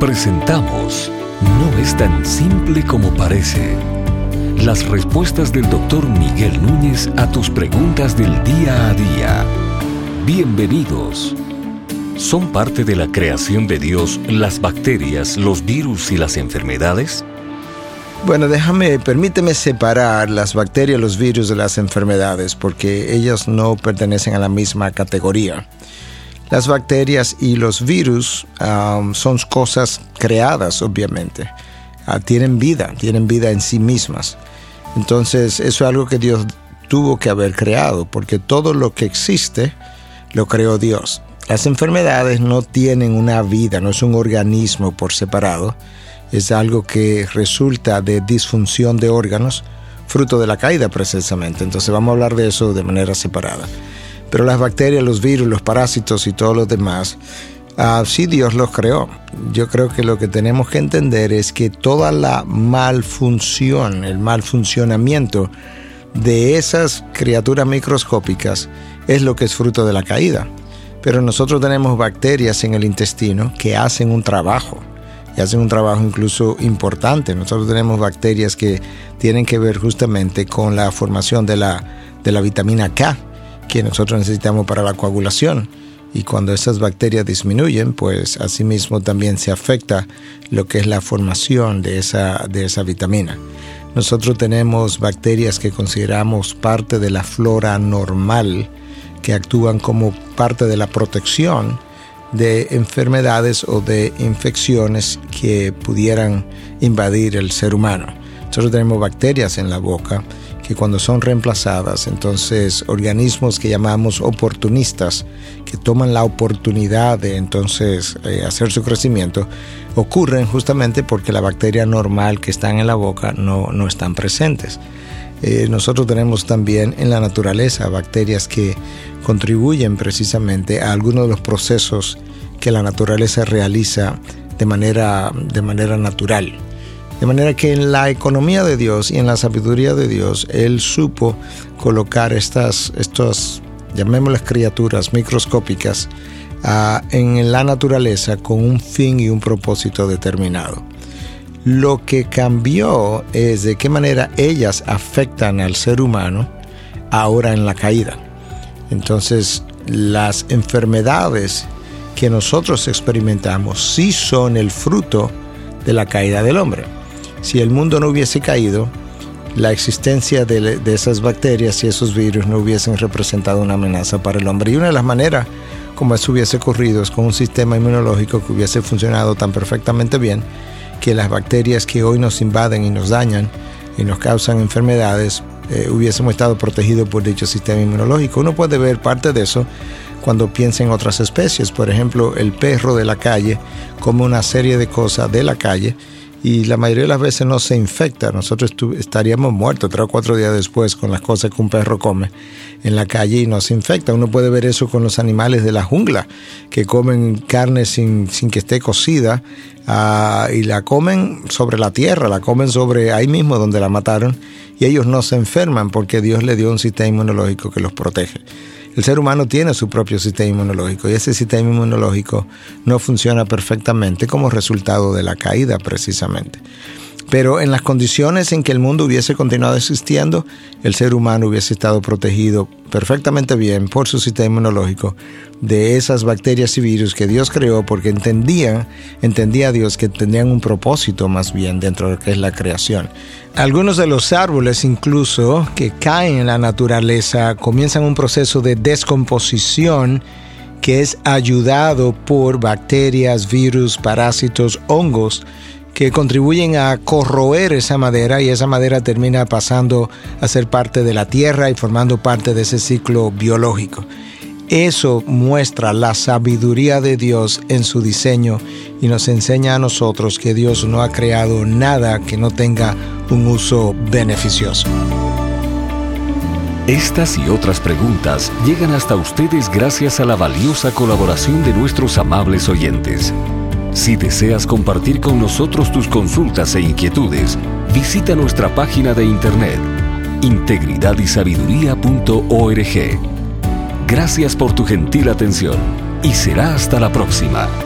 Presentamos No es tan simple como parece. Las respuestas del Dr. Miguel Núñez a tus preguntas del día a día. Bienvenidos. ¿Son parte de la creación de Dios las bacterias, los virus y las enfermedades? Bueno, permíteme separar las bacterias, los virus de las enfermedades, porque ellas no pertenecen a la misma categoría. Las bacterias y los virus son cosas creadas, obviamente. Tienen vida en sí mismas. Entonces, eso es algo que Dios tuvo que haber creado, porque todo lo que existe lo creó Dios. Las enfermedades no tienen una vida, no es un organismo por separado. Es algo que resulta de disfunción de órganos, fruto de la caída precisamente. Entonces vamos a hablar de eso de manera separada. Pero las bacterias, los virus, los parásitos y todos los demás, sí Dios los creó. Yo creo que lo que tenemos que entender es que toda la malfunción, el mal funcionamiento de esas criaturas microscópicas es lo que es fruto de la caída. Pero nosotros tenemos bacterias en el intestino que hacen un trabajo. Y hacen un trabajo incluso importante. Nosotros tenemos bacterias que tienen que ver justamente con la formación de la vitamina K que nosotros necesitamos para la coagulación. Y cuando esas bacterias disminuyen, pues asimismo también se afecta lo que es la formación de esa vitamina. Nosotros tenemos bacterias que consideramos parte de la flora normal, que actúan como parte de la protección de enfermedades o de infecciones que pudieran invadir el ser humano. Nosotros tenemos bacterias en la boca que cuando son reemplazadas, entonces organismos que llamamos oportunistas, que toman la oportunidad de entonces hacer su crecimiento, ocurren justamente porque la bacteria normal que están en la boca no están presentes. Nosotros tenemos también en la naturaleza bacterias que contribuyen precisamente a algunos de los procesos que la naturaleza realiza de manera natural. De manera que en la economía de Dios y en la sabiduría de Dios, Él supo colocar estas llamémoslas criaturas microscópicas, en la naturaleza con un fin y un propósito determinado. Lo que cambió es de qué manera ellas afectan al ser humano ahora en la caída. Entonces, las enfermedades que nosotros experimentamos sí son el fruto de la caída del hombre. Si el mundo no hubiese caído, la existencia de esas bacterias y esos virus no hubiesen representado una amenaza para el hombre. Y una de las maneras como eso hubiese ocurrido es con un sistema inmunológico que hubiese funcionado tan perfectamente bien que las bacterias que hoy nos invaden y nos dañan y nos causan enfermedades hubiésemos estado protegidos por dicho sistema inmunológico. Uno puede ver parte de eso cuando piensa en otras especies. Por ejemplo, el perro de la calle come una serie de cosas de la calle y la mayoría de las veces no se infecta. Nosotros estaríamos muertos 3 o 4 días después con las cosas que un perro come en la calle y no se infecta. Uno puede ver eso con los animales de la jungla que comen carne sin que esté cocida y la comen sobre la tierra, la comen sobre ahí mismo donde la mataron y ellos no se enferman porque Dios le dio un sistema inmunológico que los protege. El ser humano tiene su propio sistema inmunológico y ese sistema inmunológico no funciona perfectamente como resultado de la caída precisamente. Pero en las condiciones en que el mundo hubiese continuado existiendo, el ser humano hubiese estado protegido perfectamente bien por su sistema inmunológico de esas bacterias y virus que Dios creó porque entendía Dios que tenían un propósito más bien dentro de lo que es la creación. Algunos de los árboles incluso que caen en la naturaleza comienzan un proceso de descomposición que es ayudado por bacterias, virus, parásitos, hongos que contribuyen a corroer esa madera y esa madera termina pasando a ser parte de la tierra y formando parte de ese ciclo biológico. Eso muestra la sabiduría de Dios en su diseño y nos enseña a nosotros que Dios no ha creado nada que no tenga un uso beneficioso. Estas y otras preguntas llegan hasta ustedes gracias a la valiosa colaboración de nuestros amables oyentes. Si deseas compartir con nosotros tus consultas e inquietudes, visita nuestra página de internet integridadysabiduria.org. Gracias por tu gentil atención y será hasta la próxima.